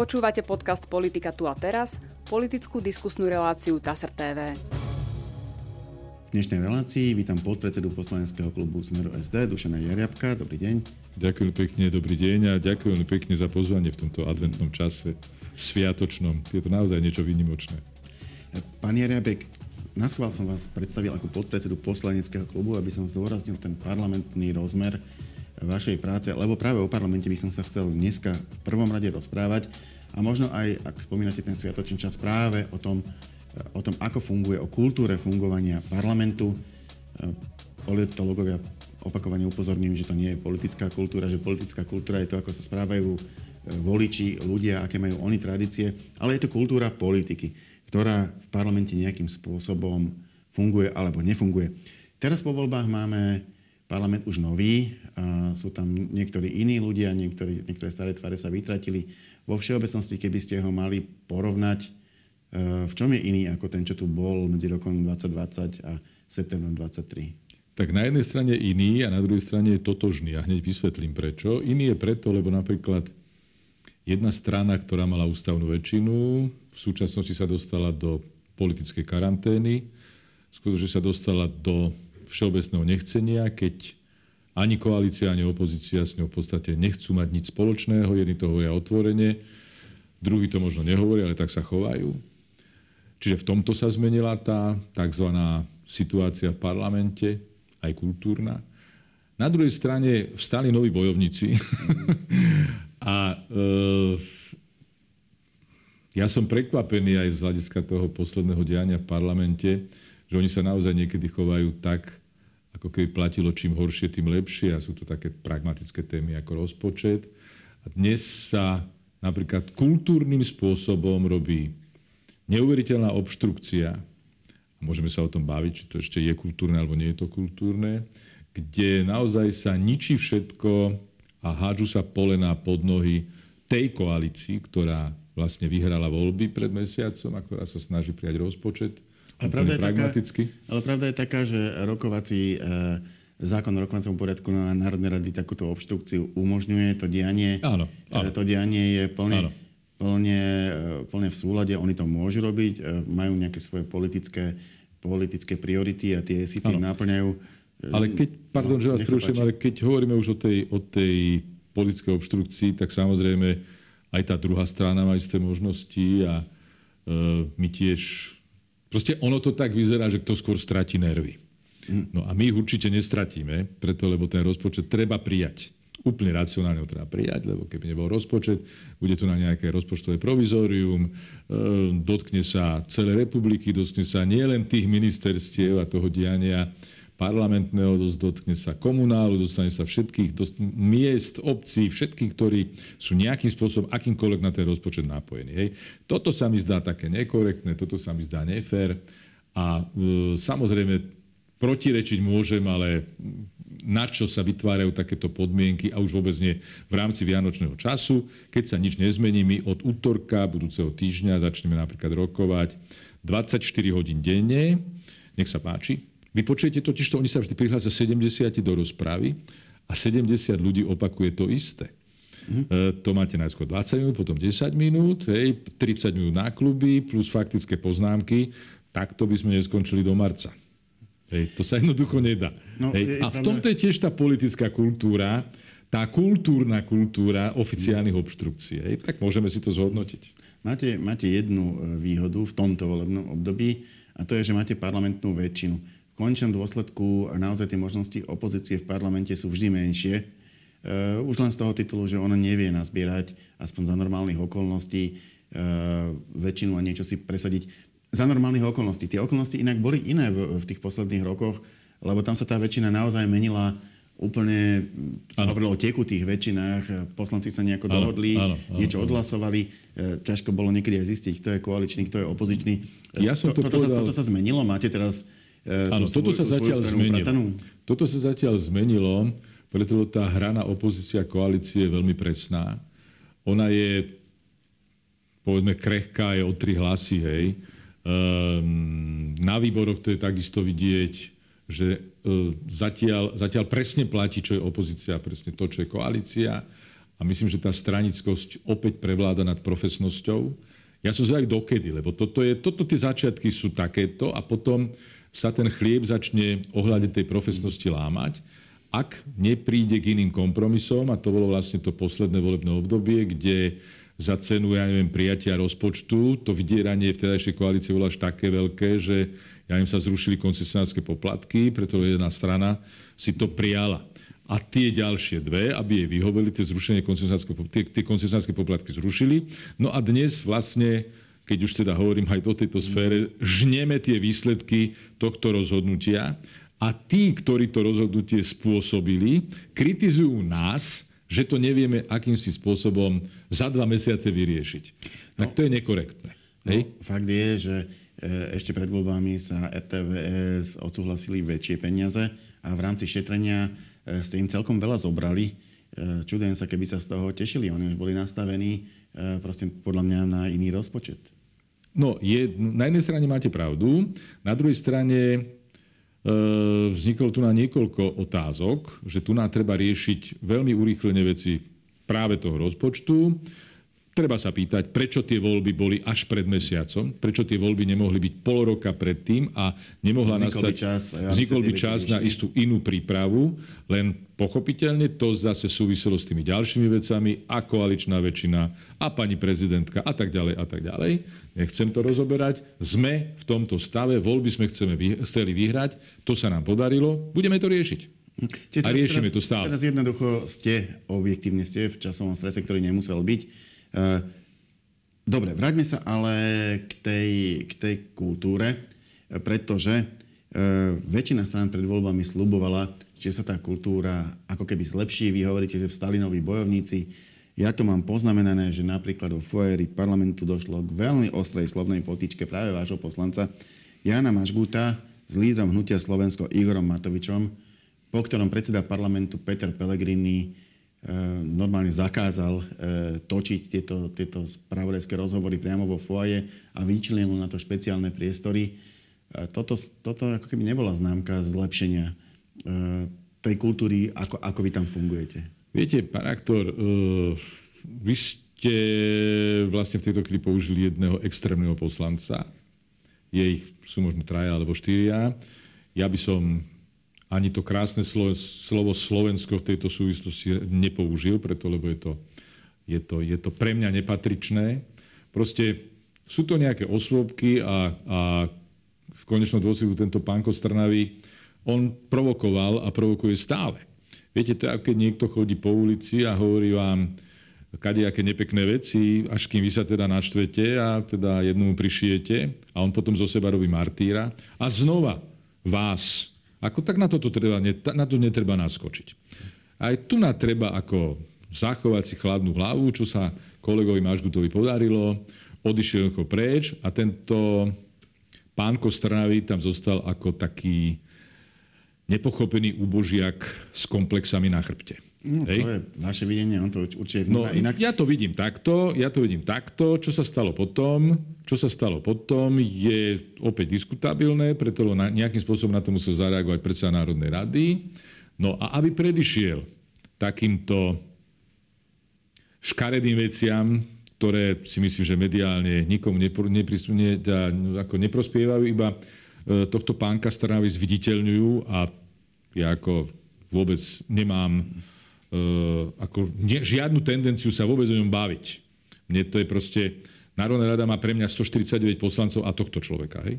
Počúvate podcast Politika tu a teraz, politickú diskusnú reláciu TASR TV. V dnešnej relácii vítam podpredsedu poslaneckého klubu Smeru SD, Dušana Jarjabka. Dobrý deň. Ďakujem pekne, dobrý deň a ďakujem pekne za pozvanie v tomto adventnom čase, sviatočnom. Je to naozaj niečo výnimočné. Pán Jarjabek, naschvál som vás predstavil ako podpredsedu poslaneckého klubu, aby som zdôraznil ten parlamentný rozmer vašej práce, lebo práve o parlamente by som sa chcel dneska v prvom rade rozprávať a možno aj, ak spomínate ten sviatočný čas, práve o tom ako funguje, o kultúre fungovania parlamentu. Politológovia opakovane upozorňujú, že to nie je politická kultúra, že politická kultúra je to, ako sa správajú voliči, ľudia, aké majú oni tradície, ale je to kultúra politiky, ktorá v parlamente nejakým spôsobom funguje alebo nefunguje. Teraz po voľbách máme parlament už nový. Sú tam niektorí iní ľudia, niektoré staré tváre sa vytratili. Vo všeobecnosti, keby ste ho mali porovnať, v čom je iný ako ten, čo tu bol medzi rokom 2020 a septembrom 2023? Tak na jednej strane iný a na druhej strane je totožný. A hneď vysvetlím prečo. Iný je preto, lebo napríklad jedna strana, ktorá mala ústavnú väčšinu, v súčasnosti sa dostala do politickej karantény, skutočne sa dostala do všeobecného nechcenia, keď ani koalícia, ani opozícia s ňou v podstate nechcú mať nič spoločného. Jedni to hovoria otvorene, druhí to možno nehovoria, ale tak sa chovajú. Čiže v tomto sa zmenila tá tzv. Situácia v parlamente, aj kultúrna. Na druhej strane vstali noví bojovníci. A ja som prekvapený aj z hľadiska toho posledného diania v parlamente, že oni sa naozaj niekedy chovajú tak, ako keby platilo čím horšie, tým lepšie. A sú to také pragmatické témy ako rozpočet. A dnes sa napríklad kultúrnym spôsobom robí neuveriteľná obštrukcia. A môžeme sa o tom baviť, či to ešte je kultúrne, alebo nie je to kultúrne. Kde naozaj sa ničí všetko a hádžu sa polená pod nohy tej koalícii, ktorá vlastne vyhrala voľby pred mesiacom a ktorá sa snaží prijať rozpočet. Ale pravda je taká, že zákon o rokovacom poriadku na Národnej rady takúto obštrukciu umožňuje. To dianie, áno. To dianie je plne v súlade. Oni to môžu robiť, majú nejaké svoje politické priority a tie si tým náplňajú. Ale keď hovoríme už o tej politickej obštrukcii, tak samozrejme aj tá druhá strana má isté možnosti a my tiež... Proste ono to tak vyzerá, že kto skôr stratí nervy. No a my ich určite nestratíme, preto lebo ten rozpočet treba prijať. Úplne racionálne ho treba prijať, lebo keby nebol rozpočet, bude tu na nejaké rozpočtové provizórium, dotkne sa celej republiky, dotkne sa nielen tých ministerstiev a toho diania parlamentného, dotkne sa komunálu, dostane sa všetkých miest, obcí, všetkých, ktorí sú nejakým spôsobom, akýmkoľvek na ten rozpočet napojení. Hej. Toto sa mi zdá také nekorektné, toto sa mi zdá nefér a samozrejme protirečiť môžem, ale na čo sa vytvárajú takéto podmienky a už vôbec nie v rámci vianočného času, keď sa nič nezmení. My od útorka budúceho týždňa začneme napríklad rokovať 24 hodín denne. Nech sa páči. Vy počujete totiž, oni sa vždy prihlásia 70 do rozpravy a 70 ľudí opakuje to isté. To máte najskôr 20 minút, potom 10 minút, 30 minút na kluby, plus faktické poznámky. Takto by sme neskončili do marca. To sa jednoducho nedá. A v tomto je tiež tá politická kultúra, tá kultúrna kultúra oficiálnych obštrukcií. Tak môžeme si to zhodnotiť. Máte jednu výhodu v tomto volebnom období a to je, že máte parlamentnú väčšinu. V končnom dôsledku naozaj tie možnosti opozície v parlamente sú vždy menšie. Už len z toho titulu, že ona nevie nazbierať, aspoň za normálnych okolností, väčšinu a niečo si presadiť. Za normálnych okolností. Tie okolnosti inak boli iné v tých posledných rokoch, lebo tam sa tá väčšina naozaj menila úplne, sa hovorilo o tekutých väčšinách, poslanci sa nejako dohodli, niečo odhlasovali, ťažko bolo niekedy aj zistiť, kto je koaličný, kto je opozičný. Toto sa zmenilo, máte teraz... Toto sa zatiaľ zmenilo, pretože tá hra na opozícia koalície je veľmi presná. Ona je, povedzme, krehká, je o 3 hlasy, hej. Na výboroch to je takisto vidieť, že zatiaľ presne platí, čo je opozícia, presne to, čo je koalícia. A A myslím, že tá stranickosť opäť prevláda nad profesnosťou. Ja som zvedavý dokedy, lebo toto tie začiatky sú takéto a potom sa ten chlieb začne ohľade tej profesnosti lámať, ak nepríde k iným kompromisom, a to bolo vlastne to posledné volebné obdobie, kde za cenu, ja neviem, prijatia rozpočtu, to vydieranie vtedajšej koalície bolo až také veľké, že, ja neviem, sa zrušili koncesionárske poplatky, pretože jedna strana si to prijala. A tie ďalšie dve, aby jej vyhoveli, tie zrušenie koncesionárske poplatky zrušili. No a dnes vlastne, keď už teda hovorím aj o tejto sfére, žneme tie výsledky tohto rozhodnutia. A tí, ktorí to rozhodnutie spôsobili, kritizujú nás, že to nevieme akýmsi spôsobom za 2 mesiace vyriešiť. Tak to je nekorektné. Hej? No, fakt je, že ešte pred voľbami sa RTVS odsúhlasili väčšie peniaze a v rámci šetrenia ste im celkom veľa zobrali. Čudujem sa, keby sa z toho tešili. Oni už boli nastavení proste podľa mňa na iný rozpočet. No, na jednej strane máte pravdu, na druhej strane vzniklo tu na niekoľko otázok, že tu nám treba riešiť veľmi urýchlene veci práve toho rozpočtu. Treba sa pýtať, prečo tie voľby boli až pred mesiacom, prečo tie voľby nemohli byť pol roka predtým a nemohla nastať, vznikol by čas na istú inú prípravu, len pochopiteľne to zase súviselo s tými ďalšími vecami a koaličná väčšina a pani prezidentka a tak ďalej a tak ďalej. Nechcem to rozoberať. Sme v tomto stave, voľby sme chceli vyhrať, to sa nám podarilo, budeme to riešiť. A riešime to stále. Teraz jednoducho ste, objektívne ste v časovom strese, ktorý nemusel byť. Dobre, vráťme sa ale k tej kultúre, pretože väčšina strán pred voľbami sľubovala, že sa tá kultúra ako keby zlepší. Vy hovoríte, že vstali noví bojovníci. Ja to mám poznamenané, že napríklad vo foyeri parlamentu došlo k veľmi ostrej slovnej potičke práve vášho poslanca Jána Mažguta s lídrom Hnutia Slovensko Igorom Matovičom, po ktorom predseda parlamentu Peter Pellegrini normálne zakázal točiť tieto spravodajské rozhovory priamo vo foaje a vyčlenil na to špeciálne priestory. Toto ako keby nebola známka zlepšenia tej kultúry, ako vy tam fungujete. Viete, pán aktor, vy ste vlastne v tejto chvíli použili jedného extrémneho poslanca. Sú možno 3 alebo 4. Ja by som ani to krásne slovo Slovensko v tejto súvislosti nepoužil, preto, lebo je to pre mňa nepatričné. Proste sú to nejaké osôbky a v konečnom dôsledku tento pán Kostrnavý, on provokoval a provokuje stále. Viete, to je ako keď niekto chodí po ulici a hovorí vám kadejaké nepekné veci, až kým vy sa teda naštvete a teda jednomu prišijete a on potom zo seba robí martýra a znova vás. Ako tak na to netreba naskočiť. Aj tu na treba ako zachovať si chladnú hlavu, čo sa kolegovi Mažgutovi podarilo. Odišiel ho preč a tento pán Kostrnavý tam zostal ako taký nepochopený úbožiak s komplexami na chrbte. No, to je vaše videnie, on to určite vníma inak. Ja to vidím takto. Čo sa stalo potom, je opäť diskutabilné, preto nejakým spôsobom na to musel zareagovať predseda Národnej rady. No a aby predišiel takýmto škaredým veciam, ktoré si myslím, že mediálne nikomu neprospievajú, iba tohto pánka Kostrnavý zviditeľňujú a ja ako vôbec nemám žiadnu tendenciu sa vôbec o ňom baviť. Mne to je proste... Národná rada má pre mňa 149 poslancov a tohto človeka. Hej?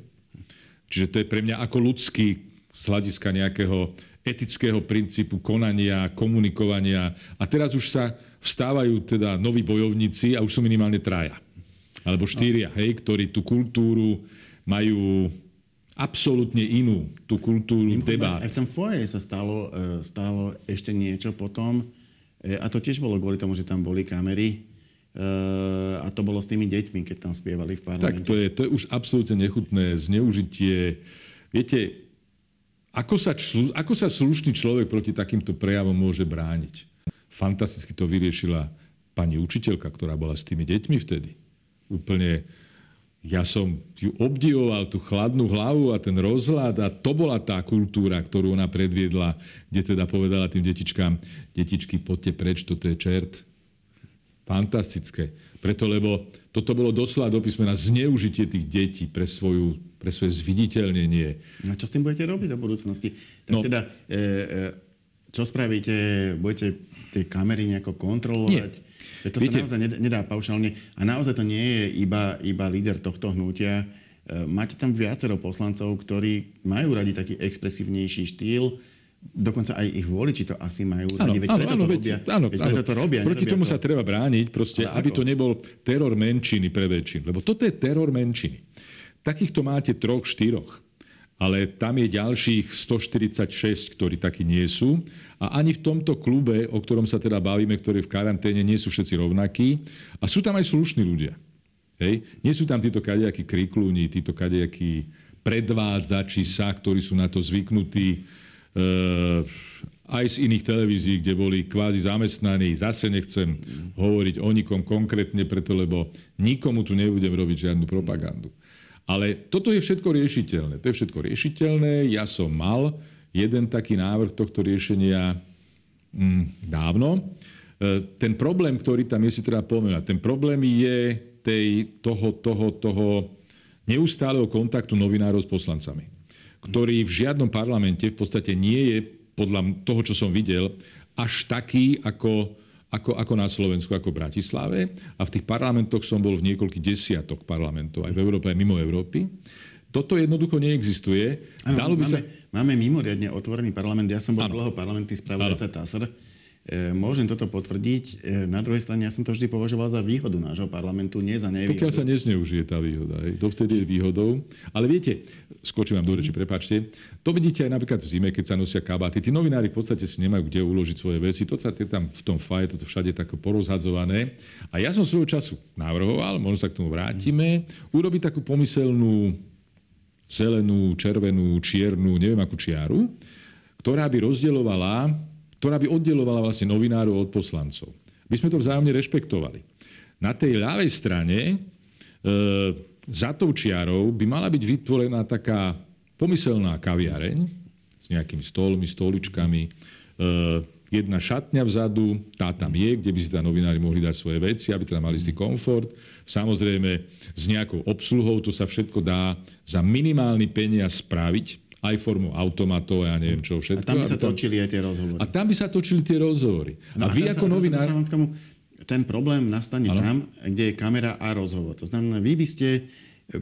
Čiže to je pre mňa ako ľudský z hľadiska nejakého etického princípu konania, komunikovania. A teraz už sa vstávajú teda noví bojovníci a už sú minimálne 3 alebo 4, hej, ktorí tú kultúru majú absolútne inú, tú kultúru debát. Aj v tom foaje sa stalo ešte niečo potom. A to tiež bolo kvôli tomu, že tam boli kamery. A to bolo s tými deťmi, keď tam spievali v parlamente. Tak to je už absolútne nechutné zneužitie. Viete, ako sa slušný človek proti takýmto prejavom môže brániť? Fantasticky to vyriešila pani učiteľka, ktorá bola s tými deťmi vtedy. Úplne... Ja som ju obdivoval, tú chladnú hlavu a ten rozhľad a to bola tá kultúra, ktorú ona predviedla, kde teda povedala tým detičkám: detičky, poďte preč, toto je čert. Fantastické. Preto, lebo toto bolo doslova do písmena zneužitie tých detí pre svoje zviditeľnenie. A čo s tým budete robiť do budúcnosti? Tak no, teda, čo spravíte? Budete tie kamery nejako kontrolovať? Nie. To sa naozaj nedá paušálne. A naozaj to nie je iba líder tohto hnutia. Máte tam viacero poslancov, ktorí majú radi taký expresívnejší štýl. Dokonca aj ich voliči to asi majú radi, preto to robia. Proti tomu sa treba brániť, proste, aby to nebol teror menšiny pre väčšinu. Lebo toto je teror menšiny. Takýchto máte 3, 4, ale tam je ďalších 146, ktorí takí nie sú. A ani v tomto klube, o ktorom sa teda bavíme, ktorí v karanténe, nie sú všetci rovnakí. A sú tam aj slušní ľudia. Hej? Nie sú tam títo kadejakí kriklúni, títo kadejakí predvádzači sa, ktorí sú na to zvyknutí, aj z iných televízií, kde boli kvázi zamestnaní. Zase nechcem hovoriť o nikom konkrétne, preto lebo nikomu tu nebudem robiť žiadnu propagandu. Ale toto je všetko riešiteľné. To je všetko riešiteľné. Ja som mal jeden taký návrh tohto riešenia dávno. Ten problém, ktorý tam je, si treba pomenovať. Ten problém je toho neustáleho kontaktu novinárov s poslancami, ktorý v žiadnom parlamente v podstate nie je, podľa toho, čo som videl, až taký, ako na Slovensku, ako v Bratislave. A v tých parlamentoch som bol v niekoľkých desiatok parlamentov, aj v Európe, aj mimo Európy. Toto jednoducho neexistuje. Ano, dalo by máme mimoriadne otvorený parlament. Ja som bol dlho parlamentný spravodajca TASR. Môžem toto potvrdiť. Na druhej strane, ja som to vždy považoval za výhodu nášho parlamentu, nie za nevýhodu. Pokiaľ sa nezneužije tá výhoda, dovtedy je výhodou. Ale viete, skočím vám do reči, prepáčte, to vidíte aj napríklad v zime, keď sa nosia kabáty. Tí novinári v podstate si nemajú kde uložiť svoje veci. To sa tam v tom faje, toto všade tako porozhadzované. A ja som svojho času navrhoval, možno sa k tomu vrátime, urobiť takú pomyselnú zelenú, červenú, čiernu, neviem akú čiaru, ktorá by rozdeľovala, ktorá by oddelovala vlastne novinárov od poslancov. My sme to vzájomne rešpektovali. Na tej ľavej strane za tou čiarou by mala byť vytvorená taká pomyselná kaviareň s nejakými stolmi, stoličkami, jedna šatňa vzadu, tá tam je, kde by si tá novinári mohli dať svoje veci, aby teda mali si komfort. Samozrejme, s nejakou obsluhou to sa všetko dá za minimálny peniaz spraviť, aj formu automatov, ja neviem čo všetko. A tam by sa točili aj tie rozhovory. A tam by sa točili tie rozhovory. No a vy ako novinár... K tomu, ten problém nastane tam, kde je kamera a rozhovor. To znamená, vy by ste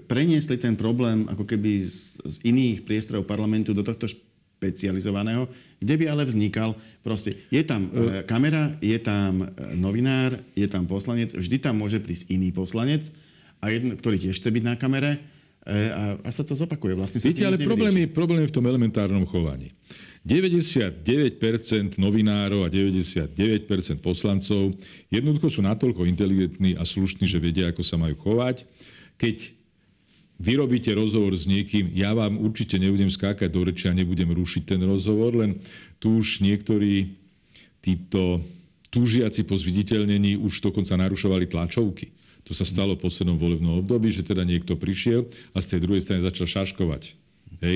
preniesli ten problém ako keby z iných priestorov parlamentu do tohto špecializovaného, kde by ale vznikal proste, je tam kamera, je tam novinár, je tam poslanec, vždy tam môže prísť iný poslanec, a jeden, ktorý tiež chce byť na kamere, a sa to zopakuje. Vlastne sa viete, ale problém je v tom elementárnom chovaní. 99% novinárov a 99% poslancov jednoducho sú natoľko inteligentní a slušní, že vedia, ako sa majú chovať. Keď vyrobíte rozhovor s niekým, ja vám určite nebudem skákať do reči a nebudem rušiť ten rozhovor, len tu už niektorí títo túžiaci po zviditeľnení už dokonca narušovali tlačovky. To sa stalo v poslednom volebnom období, že teda niekto prišiel a z tej druhej strany začal šaškovať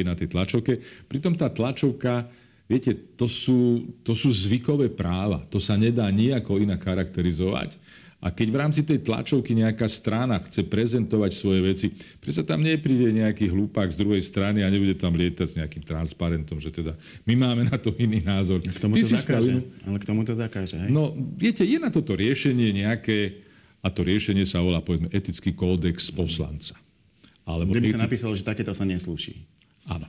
na tej tlačovke. Pritom tá tlačovka, viete, to sú zvykové práva. To sa nedá nejako inak charakterizovať. A keď v rámci tej tlačovky nejaká strana chce prezentovať svoje veci, predsa tam nepríde nejaký hlupák z druhej strany a nebude tam lietať s nejakým transparentom, že teda my máme na to iný názor. K tomu to zakáže. Ale k tomu to zakáže, hej? No, viete, je na toto riešenie nejaké... A to riešenie sa volá, povedzme, etický kódex poslanca. Alebo kde by sa napísalo, že takéto sa neslúši. Áno.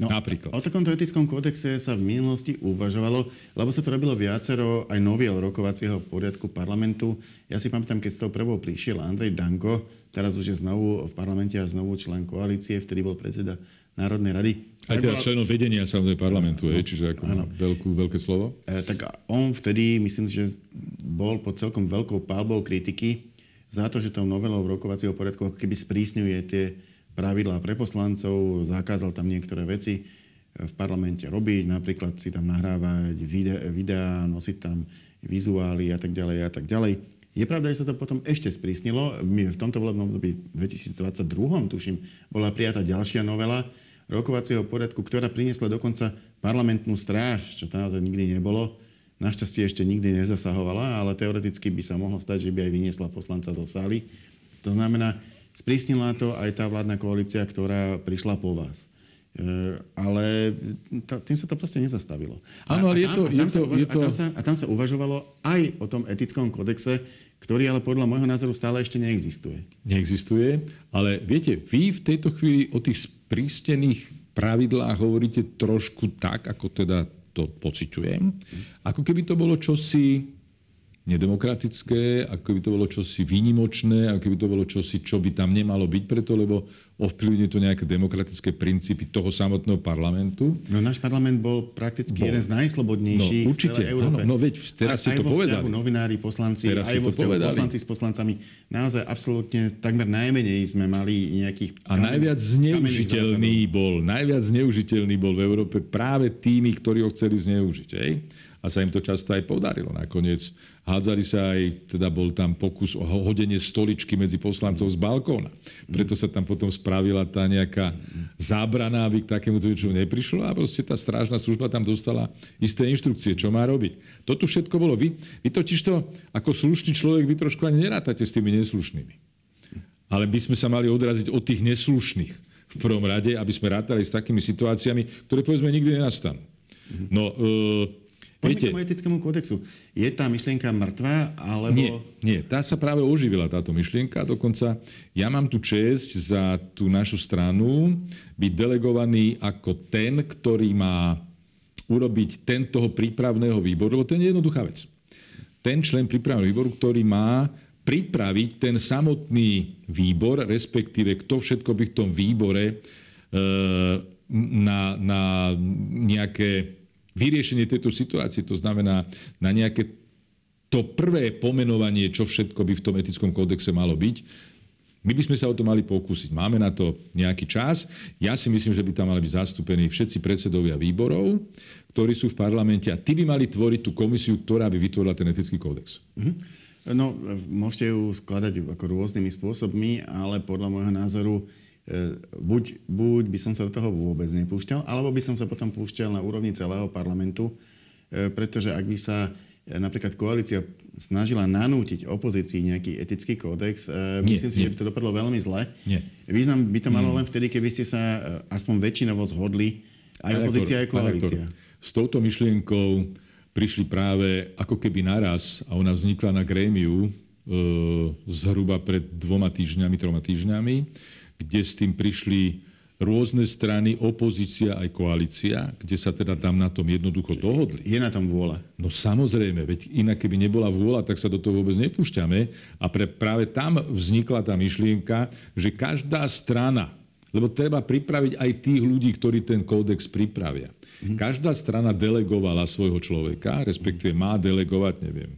No, napríklad. O takomto etickom kódexe sa v minulosti uvažovalo, lebo sa to robilo viacero aj noviel rokovacieho poriadku parlamentu. Ja si pamätám, keď s tou prvou prišiel Andrej Danko, teraz už je znovu v parlamente a znovu člen koalície, vtedy bol predseda Národnej rady. Aj teda členom vedenia samozrejme parlamentu, čiže ako veľké slovo. Tak on vtedy, myslím, že bol pod celkom veľkou palbou kritiky za to, že tou novelou rokovacieho poriadku keby sprísňuje tie pravidlá pre poslancov, zakázal tam niektoré veci v parlamente robiť, napríklad si tam nahrávať videá, nosiť tam vizuály a tak ďalej a tak ďalej. Je pravda, že sa to potom ešte sprísnilo. V tomto volebnom období 2022, tuším, bola prijatá ďalšia novela rokovacieho poriadku, ktorá priniesla dokonca parlamentnú stráž, čo to naozaj nikdy nebolo, Našťastie ešte nikdy nezasahovala, ale teoreticky by sa mohlo stať, že by aj vyniesla poslanca zo sály. To znamená, sprísnila to aj tá vládna koalícia, ktorá prišla po vás. Ale tým sa to proste nezastavilo. Áno, ale a tam sa uvažovalo aj o tom etickom kodexe, ktorý ale podľa môjho názoru stále ešte neexistuje. Neexistuje, ale viete, vy v tejto chvíli o tých sprísnených pravidlách hovoríte trošku tak, ako teda to pociťujem, ako keby to bolo čosi nedemokratické, ako keby to bolo čosi výnimočné, ako keby to bolo čosi, čo by tam nemalo byť preto, lebo ovplyvňuje to nejaké demokratické princípy toho samotného parlamentu. No náš parlament bol prakticky jeden z najslobodnejších v celej Európe. No veď teraz ste to povedali. Aj vo vzťahu novinári, poslanci, aj vo vzťahu poslanci s poslancami. Naozaj absolútne takmer najmenej sme mali nejakých... A najviac zneužiteľný bol v Európe práve tými, ktorí ho chceli zneužiť. A sa im to často aj podarilo nakoniec. Hádzali sa aj, teda bol tam pokus o hodenie stoličky medzi poslancov z balkóna. Preto sa tam potom spravila tá nejaká zábrana, aby k takému niečomu neprišlo a proste tá strážna služba tam dostala isté inštrukcie, čo má robiť. Toto všetko bolo. Vy totižto, ako slušný človek, vy trošku ani nerátate s tými neslušnými. Ale my sme sa mali odraziť od tých neslušných v prvom rade, aby sme rátali s takými situáciami, ktoré povedzme nikdy nenastanú. No... Poďme k tomu etickému kodexu. Je tá myšlienka mŕtva, alebo... Nie, tá sa práve oživila, táto myšlienka. Dokonca ja mám tu česť za tú našu stranu byť delegovaný ako ten, ktorý má urobiť ten toho prípravného výboru, lebo ten je jednoduchá vec. Ten člen prípravného výboru, ktorý má pripraviť ten samotný výbor, respektíve kto všetko by v tom výbore na nejaké... vyriešenie tejto situácie, to znamená na nejaké to prvé pomenovanie, čo všetko by v tom etickom kódexe malo byť. My by sme sa o to mali pokúsiť. Máme na to nejaký čas. Ja si myslím, že by tam mali byť zastúpení všetci predsedovia výborov, ktorí sú v parlamente a tí by mali tvoriť tú komisiu, ktorá by vytvorila ten etický kódex. No, môžete ju skladať ako rôznymi spôsobmi, ale podľa môjho názoru buď by som sa do toho vôbec nepúšťal, alebo by som sa potom púšťal na úrovni celého parlamentu, pretože ak by sa napríklad koalícia snažila nanútiť opozícii nejaký etický kódex, myslím si, že by to dopadlo veľmi zle. Nie. Význam by to malo len vtedy, keby ste sa aspoň väčšinovo zhodli aj opozícia, aj koalícia. S touto myšlienkou prišli práve ako keby naraz a ona vznikla na grémiu zhruba pred 2-3 týždňami, kde s tým prišli rôzne strany, opozícia aj koalícia, kde sa teda tam na tom jednoducho dohodli. Je na tom vôľa? No samozrejme, veď inak keby nebola vôľa, tak sa do toho vôbec nepúšťame. A práve tam vznikla tá myšlienka, že každá strana, lebo treba pripraviť aj tých ľudí, ktorí ten kódex pripravia. Každá strana delegovala svojho človeka, respektíve má delegovať, neviem,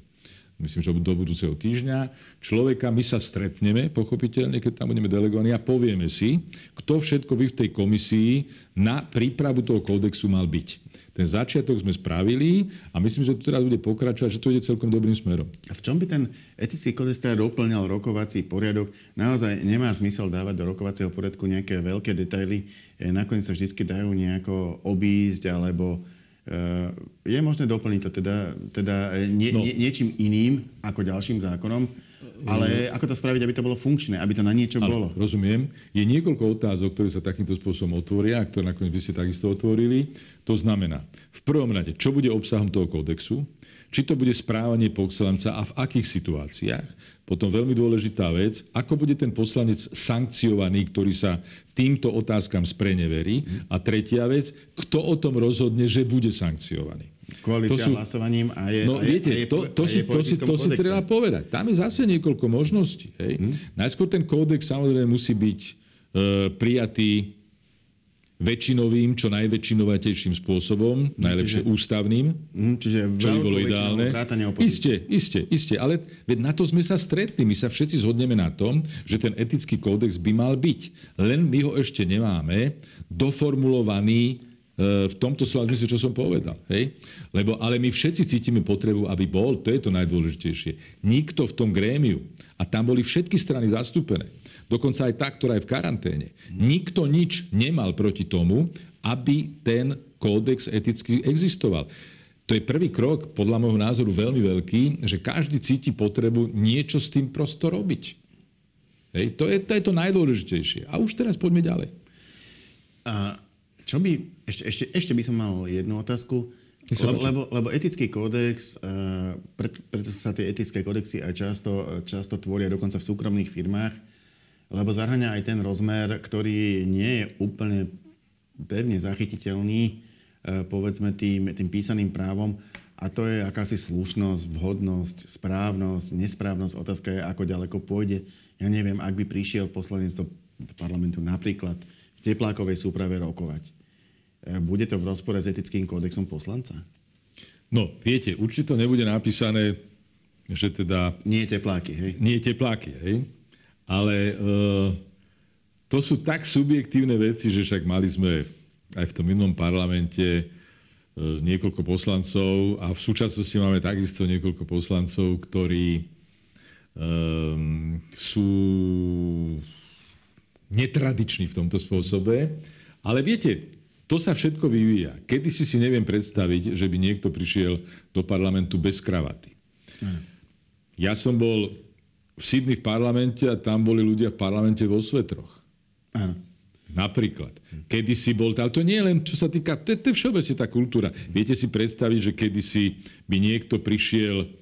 myslím, že do budúceho týždňa, človeka, my sa stretneme, pochopiteľne, keď tam budeme delegovaní a povieme si, kto všetko by v tej komisii na prípravu toho kódexu mal byť. Ten začiatok sme spravili a myslím, že to teraz bude pokračovať, že to ide celkom dobrým smerom. A v čom by ten etický kódex teda doplňal rokovací poriadok? Naozaj nemá zmysel dávať do rokovacieho poriadku nejaké veľké detaily. Nakoniec sa vždy dajú nejako obísť alebo... je možné doplniť to niečím iným ako ďalším zákonom, ale ako to spraviť, aby to bolo funkčné, aby to na niečo bolo. Rozumiem. Je niekoľko otázok, ktoré sa takýmto spôsobom otvoria, ktoré nakoniec by ste takisto otvorili. To znamená, v prvom rade, čo bude obsahom toho kódexu, či to bude správanie poslanca a v akých situáciách. Potom veľmi dôležitá vec, ako bude ten poslanec sankciovaný, ktorý sa týmto otázkam spreneverí. A tretia vec, kto o tom rozhodne, že bude sankciovaný. Koalícia hlasovaním a je... No viete, to si treba povedať. Tam je zase niekoľko možností. Hej. Najskôr ten kódex samozrejme musí byť prijatý väčšinovým, čo najväčšinovatejším spôsobom, najlepšie ústavným, čo by bolo ideálne. Isté, ale veď na to sme sa stretli. My sa všetci zhodneme na tom, že ten etický kódex by mal byť. Len my ho ešte nemáme doformulovaný v tomto slova zmysle, čo som povedal. Hej? Ale my všetci cítime potrebu, aby bol. To je to najdôležitejšie. Nikto v tom grémiu. A tam boli všetky strany zastúpené. Dokonca aj tá, ktorá je v karanténe. Nikto nič nemal proti tomu, aby ten kódex etický existoval. To je prvý krok, podľa môjho názoru veľmi veľký, že každý cíti potrebu niečo s tým prosto robiť. Hej, to je to najdôležitejšie. A už teraz poďme ďalej. A čo by... Ešte by som mal jednu otázku. Lebo etický kódex, preto sa tie etické kódexy aj často tvoria dokonca v súkromných firmách, lebo zahŕňa aj ten rozmer, ktorý nie je úplne pevne zachytiteľný povedzme tým písaným právom, a to je akási slušnosť, vhodnosť, správnosť, nesprávnosť. Otázka je, ako ďaleko pôjde. Ja neviem, ak by prišiel poslanec do parlamentu napríklad v teplákovej súprave rokovať. Bude to v rozpore s etickým kódexom poslanca? No, viete, určite nebude napísané, že teda... Nie tepláky, hej? Ale to sú tak subjektívne veci, že však mali sme aj v tom minulom parlamente niekoľko poslancov a v súčasnosti máme takisto niekoľko poslancov, ktorí sú netradiční v tomto spôsobe. Ale viete... To sa všetko vyvíja. Kedysi si neviem predstaviť, že by niekto prišiel do parlamentu bez kravaty. Ja som bol v Sydney v parlamente a tam boli ľudia v parlamente vo svetroch. Áno. Napríklad. Kedysi bol tam... To nie je len, čo sa týka... To je všeobecne tá kultúra. Viete si predstaviť, že kedysi by niekto prišiel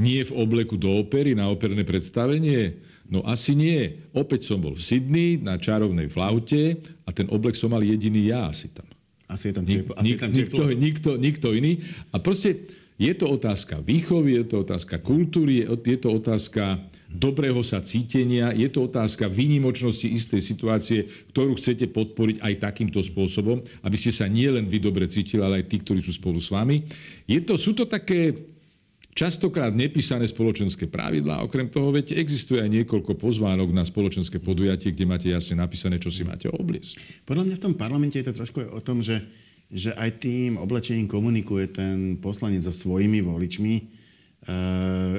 nie v obleku do opery, na operné predstavenie? No asi nie. Opäť som bol v Sydney na čarovnej flaute a ten oblek som mal jediný ja asi tam. Asi je tam teplo. Nikto iný. A proste je to otázka výchovy, je to otázka kultúry, je to otázka dobrého sa cítenia, je to otázka výnimočnosti istej situácie, ktorú chcete podporiť aj takýmto spôsobom, aby ste sa nielen vy dobre cítili, ale aj tí, ktorí sú spolu s vami. Sú to také... Častokrát nepísané spoločenské pravidlá. Okrem toho, viete, existuje aj niekoľko pozvánok na spoločenské podujatie, kde máte jasne napísané, čo si máte obliecť. Podľa mňa v tom parlamente je to trošku o tom, že aj tým oblečením komunikuje ten poslanec so svojimi voličmi.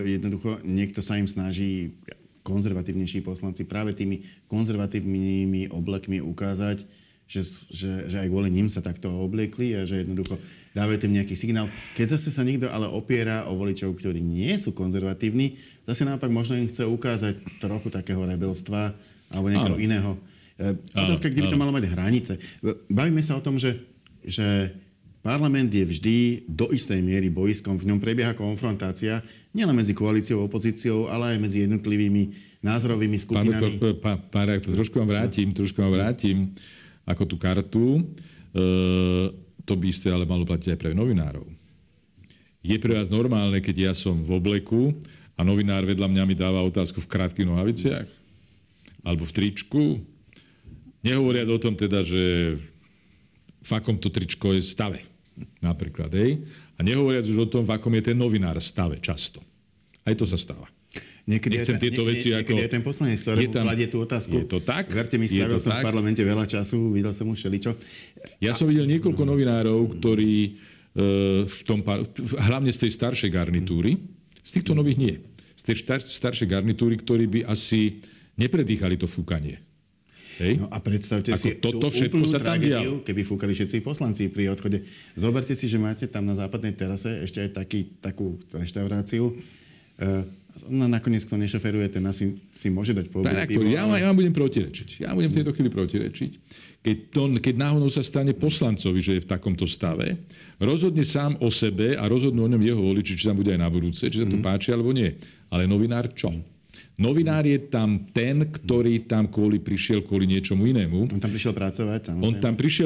Jednoducho, niekto sa im snaží, konzervatívnejší poslanci, práve tými konzervatívnymi oblekmi ukázať, že aj kvôli ním sa takto obliekli a že jednoducho dávajú tým nejaký signál. Keď zase sa niekto ale opiera o voličov, ktorí nie sú konzervatívni, zase naopak možno im chce ukázať trochu takého rebelstva alebo niekoho iného. Otázka, kde by to malo mať hranice. Bavíme sa o tom, že parlament je vždy do istej miery bojiskom. V ňom prebieha konfrontácia nielen medzi koalíciou a opozíciou, ale aj medzi jednotlivými názorovými skupinami. Pán rektor, trošku vám vrátim. Ako tú kartu, to by ste ale malo platiť aj pre novinárov. Je pre vás normálne, keď ja som v obleku a novinár vedľa mňa mi dáva otázku v krátkych nohaviciach? Alebo v tričku? Nehovoriac o tom teda, že v akom to tričko je stave. Napríklad, hej? A nehovoriac už o tom, v akom je ten novinár stave často. Aj to sa stáva. Niekedy je ten poslanec, ktorému kladie tú otázku. Je to tak? Verte mi, strávil som v parlamente veľa času, videl som už všeličo. Ja som videl niekoľko novinárov, ktorí hlavne z tej staršej garnitúry, z týchto nových nie, z tej staršej garnitúry, ktorí by asi nepredýchali to fúkanie. Hej? No a predstavte si tú úplnú tragédiu, keby fúkali všetci poslanci pri odchode. Zoberte si, že máte tam na západnej terase ešte aj takú reštauráciu, nakoniec, kto nešoferuje, ten asi si môže dať použiť pivo. Ja vám budem protirečiť. Ja budem v tejto chvíli protirečiť. Keď náhodou sa stane poslancovi, že je v takomto stave, rozhodne sám o sebe a rozhodnú o ňom jeho voliči, či tam bude aj na budúce, či sa to páči alebo nie. Ale novinár čo? Novinár je tam ten, ktorý tam prišiel kvôli niečomu inému. On tam prišiel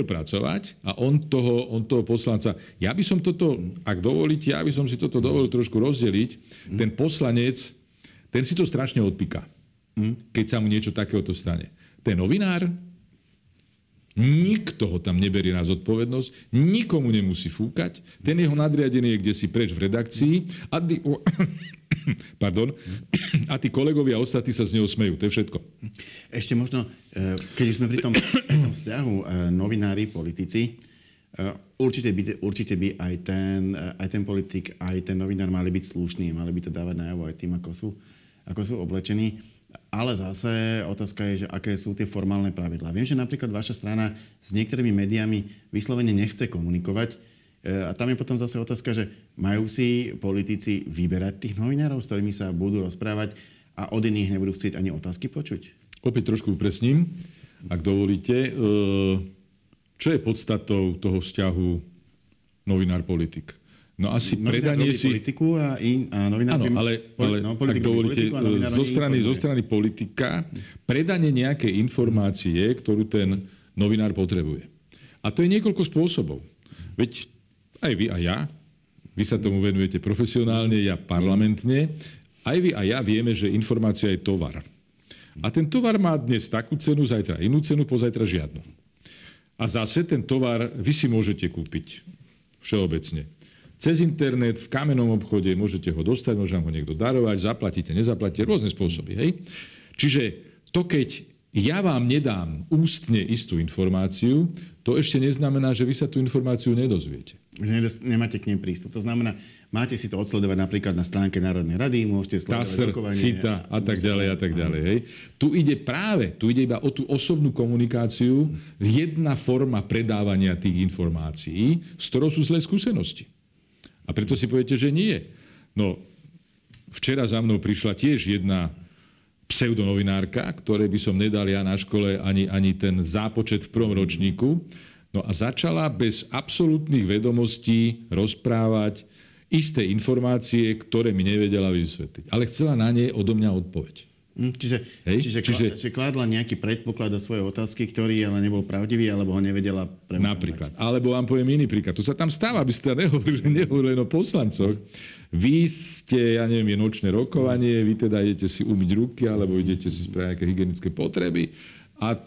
pracovať. A on toho poslanca... Ja by som toto, ak dovolíte, ja by som si toto dovolil trošku rozdeliť. Ten poslanec, ten si to strašne odpíka, keď sa mu niečo takéhoto stane. Ten novinár, nikto ho tam neberie na zodpovednosť, nikomu nemusí fúkať. Ten jeho nadriadený je kdesi preč v redakcii a... Pardon. A tí kolegovia ostatní sa z neho smejú. To je všetko. Ešte možno, keď už sme pri tom vzťahu novinári, politici, určite by aj ten politik, aj ten novinár mali byť slušní. Mali by to dávať najavo aj tým, ako sú oblečení. Ale zase otázka je, že aké sú tie formálne pravidlá. Viem, že napríklad vaša strana s niektorými médiami vyslovene nechce komunikovať. A tam je potom zase otázka, že majú si politici vyberať tých novinárov, s ktorými sa budú rozprávať a od iných nebudú chcieť ani otázky počuť? Opäť trošku upresním, ak dovolíte. Čo je podstatou toho vzťahu novinár-politik? No asi predanie si... politiku a novinár... Áno, ak dovolíte, zo strany politika predanie nejakej informácie, ktorú ten novinár potrebuje. A to je niekoľko spôsobov. Veď aj vy a ja, vy sa tomu venujete profesionálne, ja parlamentne, aj vy a ja vieme, že informácia je tovar. A ten tovar má dnes takú cenu, zajtra inú cenu, pozajtra žiadnu. A zase ten tovar vy si môžete kúpiť všeobecne. Cez internet, v kamennom obchode môžete ho dostať, môže vám ho niekto darovať, zaplatíte, nezaplatíte, rôzne spôsoby. Hej? Čiže to, keď ja vám nedám ústne istú informáciu, to ešte neznamená, že vy sa tú informáciu nedozviete. Že nemáte k nej prístup. To znamená, máte si to odsledovať napríklad na stránke Národnej rady, môžete sledovať rokovanie... TASR, CITA a tak ďalej a tak ďalej. Hej. Tu ide iba o tú osobnú komunikáciu, jedna forma predávania tých informácií, z ktorou sú zlé skúsenosti. A preto si poviete, že nie. No, včera za mnou prišla tiež jedna pseudonovinárka, ktorej by som nedal ja na škole ani ten zápočet v prvom ročníku. No a začala bez absolútnych vedomostí rozprávať isté informácie, ktoré mi nevedela vysvetliť. Ale chcela na nej odo mňa odpoveď. Čiže kládla nejaký predpoklad do svojej otázky, ktorý ale nebol pravdivý, alebo ho nevedela prevázať. Napríklad. Alebo vám poviem iný príklad. To sa tam stáva, aby ste nehovorili o poslancoch. Vy ste, ja neviem, je nočné rokovanie, vy teda idete si umyť ruky, alebo idete si spraviť nejaké hygienické potreby a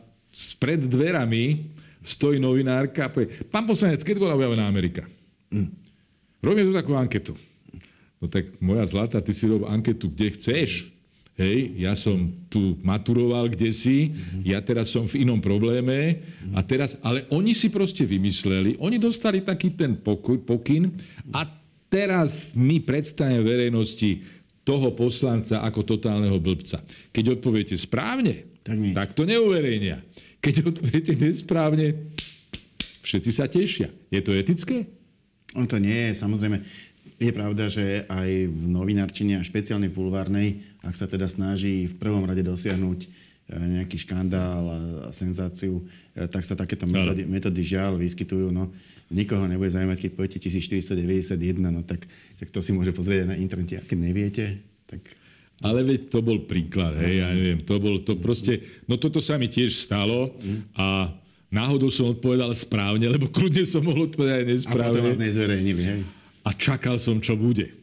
pred dverami stojí novinárka a povie: pán poslanec, keď bola objavená Amerika? Robíme tu takú anketu. No tak, moja zlata, ty si rob anketu, kde chceš. Hej, ja som tu maturoval kdesi, ja teraz som v inom probléme a teraz... Ale oni si proste vymysleli, oni dostali taký ten pokyn a teraz my predstavíme verejnosti toho poslanca ako totálneho blbca. Keď odpoviete správne, tak to neuverejnia. Keď odpoviete nesprávne, všetci sa tešia. Je to etické? On to nie je, samozrejme. Je pravda, že aj v novinárčine a špeciálne bulvárnej, ak sa teda snaží v prvom rade dosiahnuť nejaký škandál a senzáciu, tak sa takéto metódy žiaľ vyskytujú. No, nikoho nebude zaujímať, keď poviete 1491, no tak to si môže pozrieť na internete. A keď neviete, tak... Ale veď to bol príklad, hej, ja neviem, to bol to proste... No toto sa mi tiež stalo a náhodou som odpovedal správne, lebo kľudne som mohol odpovedať nesprávne. A potom vás nezverejnili, hej? A čakal som, čo bude.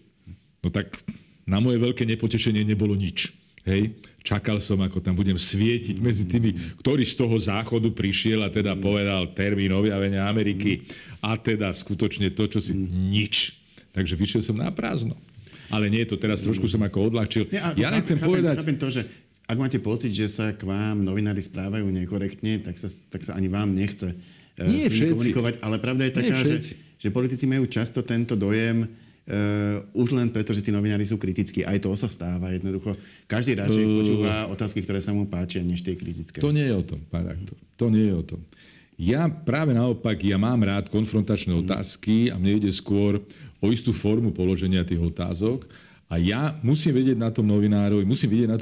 No tak na moje veľké nepotešenie nebolo nič. Hej? Čakal som, ako tam budem svietiť medzi tými, ktorý z toho záchodu prišiel a teda povedal termín objavenia Ameriky a teda skutočne to, čo si... Nič. Takže vyšiel som na prázdno. Ale nie je to teraz, trošku som ako odľahčil. Ja nechcem povedať... Chápem to, že ak máte pocit, že sa k vám novinári správajú nekorektne, tak sa ani vám nechce komunikovať. Ale pravda je taká, že politici majú často tento dojem už len preto, že tí novinári sú kritickí. Aj to sa stáva jednoducho. Každý radšej počúva otázky, ktoré sa mu páčia, než tie kritické. To nie je o tom, pán aktor. To nie je o tom. Ja práve naopak, ja mám rád konfrontačné otázky a mne ide skôr o istú formu položenia tých otázok. A ja musím vidieť na tom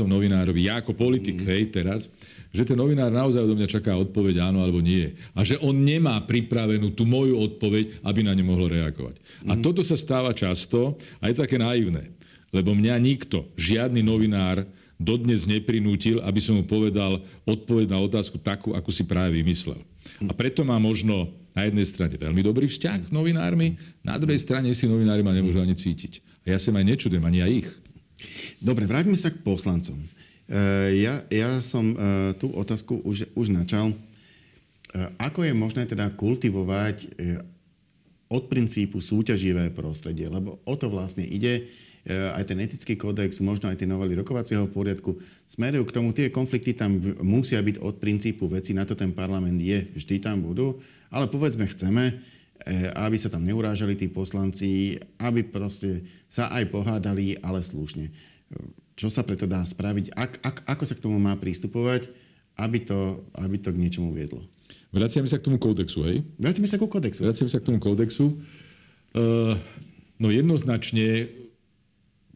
novinárovi, ja ako politik, hej, teraz, že ten novinár naozaj odo mňa čaká odpoveď áno alebo nie. A že on nemá pripravenú tú moju odpoveď, aby na ňu mohol reagovať. A toto sa stáva často a je také naivné. Lebo mňa nikto, žiadny novinár dodnes neprinútil, aby som mu povedal odpoveď na otázku takú, ako si práve vymyslel. A preto má možno na jednej strane veľmi dobrý vzťah s novinármi, na druhej strane si novinári ma nemôžu ani cítiť. A ja sa aj nečudujem, ani aj ich. Dobre, vráťme sa k poslancom. Ja som tú otázku už načal. Ako je možné teda kultivovať od princípu súťaživé prostredie? Lebo o to vlastne ide. Aj ten etický kódex, možno aj tie novely rokovacieho poriadku smerujú k tomu. Tie konflikty tam musia byť od princípu veci. Na to ten parlament je. Vždy tam budú. Ale povedzme, chceme, aby sa tam neurážali tí poslanci, aby proste sa aj pohádali, ale slušne. Čo sa preto dá spraviť? Ako sa k tomu má prístupovať, aby to k niečomu viedlo? Vraciame sa k tomu kódexu, hej? Vraciame sa k tomu kódexu. No jednoznačne,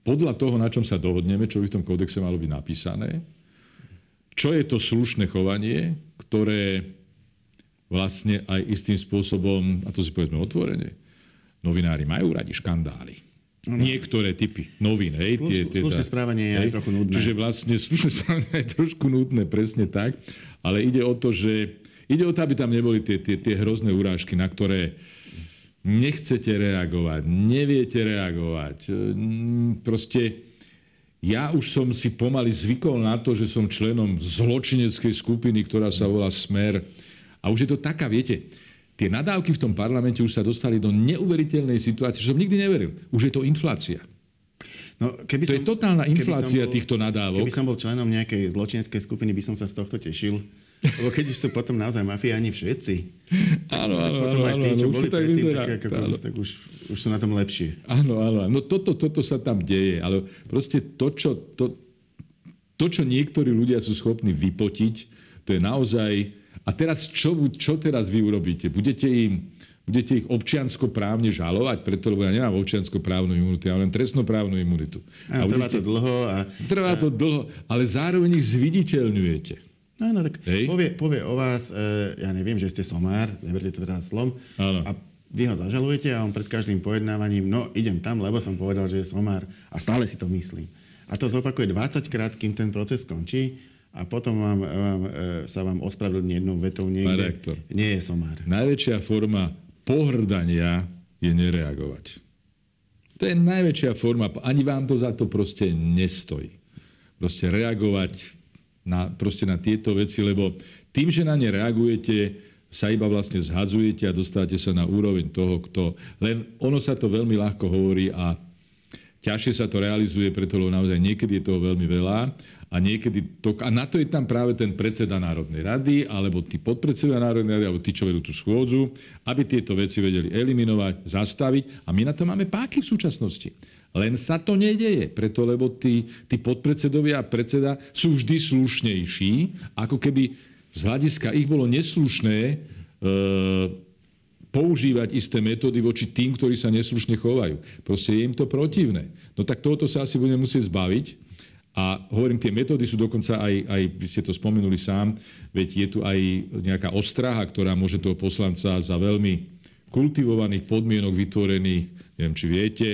podľa toho, na čom sa dohodneme, čo by v tom kódexe malo byť napísané, čo je to slušné chovanie, ktoré vlastne aj istým spôsobom, a to si povedzme otvorene, novinári majú radi škandály. No. Niektoré typy novín. Slušné správanie je aj trochu nudné. Čiže vlastne slušné správanie je trošku nudné, presne tak. Ale ide o to, že ide o to, aby tam neboli tie hrozné urážky, na ktoré nechcete reagovať, neviete reagovať. Proste ja už som si pomaly zvykol na to, že som členom zločineckej skupiny, ktorá sa volá Smer. A už je to taká, viete, tie nadávky v tom parlamente už sa dostali do neuveriteľnej situácie, čo som nikdy neveril. Už je to inflácia. No, to je totálna inflácia týchto nadávok. Keby som bol členom nejakej zločinskej skupiny, by som sa z tohto tešil. Lebo keď už sú potom naozaj mafiáni všetci. Áno, áno, áno. Tak už sú na tom lepšie. Áno, áno. No toto sa tam deje. Ale proste to, čo niektorí ľudia sú schopní vypotiť, to je naozaj... A teraz čo teraz vy urobíte? Budete ich občianskoprávne žalovať, preto, lebo ja nemám občianskoprávnu imunitu, ja len trestnoprávnu imunitu. Áno, trvá to dlho, ale zároveň ich zviditeľňujete. Áno, tak povie o vás, ja neviem, že ste somár, neberte to teraz slom, a vy ho zažalujete a on pred každým pojednávaním, no idem tam, lebo som povedal, že je somár a stále si to myslím. A to zopakuje 20-krát, kým ten proces skončí, a potom sa vám ospravedlní jednou vetou niekde. Rektor, nie je somár. Najväčšia forma pohrdania je nereagovať. To je najväčšia forma. Ani vám to za to proste nestojí. Proste reagovať na tieto veci, lebo tým, že na ne reagujete, sa iba vlastne zhadzujete a dostávate sa na úroveň toho, kto... Len ono sa to veľmi ľahko hovorí a ťažšie sa to realizuje, preto naozaj niekedy je toho veľmi veľa. A na to je tam práve ten predseda Národnej rady, alebo tí podpredseda Národnej rady, alebo tí, čo vedú tú schôdzu, aby tieto veci vedeli eliminovať, zastaviť. A my na to máme páky v súčasnosti. Len sa to nedeje, preto lebo tí podpredsedovia a predseda sú vždy slušnejší, ako keby z hľadiska ich bolo neslušné používať isté metódy voči tým, ktorí sa neslušne chovajú. Proste je im to protivné. No tak tohoto sa asi budeme musieť zbaviť. A hovorím, tie metódy sú dokonca aj vy ste to spomenuli sám, veď je tu aj nejaká ostraha, ktorá môže toho poslanca za veľmi kultivovaných podmienok vytvorených, neviem, či viete.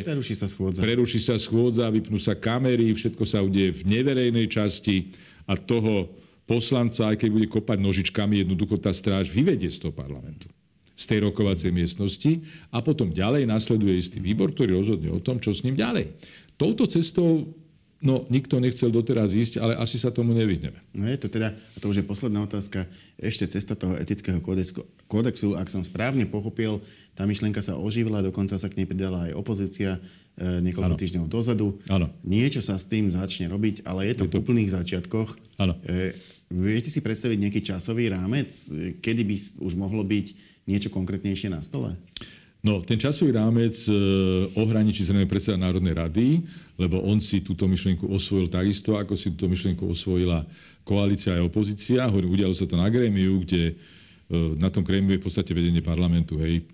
Preruší sa schôdza, vypnú sa kamery, všetko sa udeje v neverejnej časti a toho poslanca, aj keď bude kopať nožičkami, jednoducho tá stráž vyvedie z toho parlamentu, z tej rokovacej miestnosti a potom ďalej nasleduje istý výbor, ktorý rozhodne o tom, čo s ním ďalej. Touto cestou no, nikto nechcel doteraz ísť, ale asi sa tomu nevyhneme. No je to teda, a to už je posledná otázka, ešte cesta toho etického kódexu. Ak som správne pochopil, tá myšlienka sa oživila, dokonca sa k nej pridala aj opozícia niekoľko týždňov dozadu. Áno. Niečo sa s tým začne robiť, ale je to v úplných začiatkoch. Áno. Viete si predstaviť nejaký časový rámec, kedy by už mohlo byť niečo konkrétnejšie na stole? No, ten časový rámec ohraničí zrejme predseda Národnej rady, lebo on si túto myšlienku osvojil takisto, ako si túto myšlienku osvojila koalícia aj opozícia. Udialo sa to na grémiu, kde na tom grémiu je v podstate vedenie parlamentu. Hej.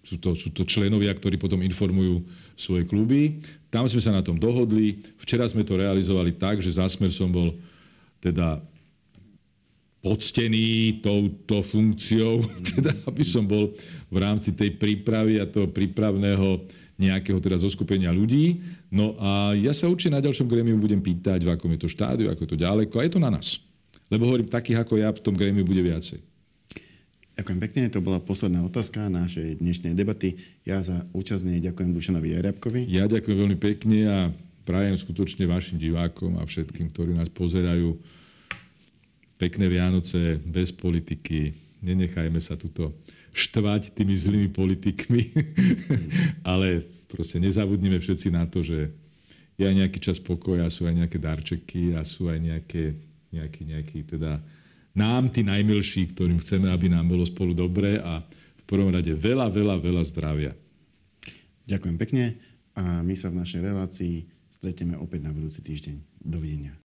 Sú to členovia, ktorí potom informujú svoje kluby. Tam sme sa na tom dohodli. Včera sme to realizovali tak, že za Smer som bol teda poctený touto funkciou, teda aby som bol v rámci tej prípravy a toho prípravného nejakého teda zoskupenia ľudí. No a ja sa určite na ďalšom grémiu budem pýtať, v akom je to štádiu, ako je to ďaleko. A je to na nás. Lebo hovorím, takých ako ja v tom grémiu bude viacej. Ďakujem pekne. To bola posledná otázka našej dnešnej debaty. Ja za účasť ďakujem Dušanovi Jarjabkovi. Ja ďakujem veľmi pekne a prajem skutočne vašim divákom a všetkým, ktorí nás pozerajú, pekné Vianoce, bez politiky. Nenechajme sa tuto štvať tými zlými politikmi. Ale proste nezabudnime všetci na to, že je aj nejaký čas pokoja, sú aj nejaké darčeky a sú aj nejaký teda nám, tí najmilší, ktorým chceme, aby nám bolo spolu dobre a v prvom rade veľa, veľa, veľa zdravia. Ďakujem pekne a my sa v našej relácii stretneme opäť na budúci týždeň. Dovidenia.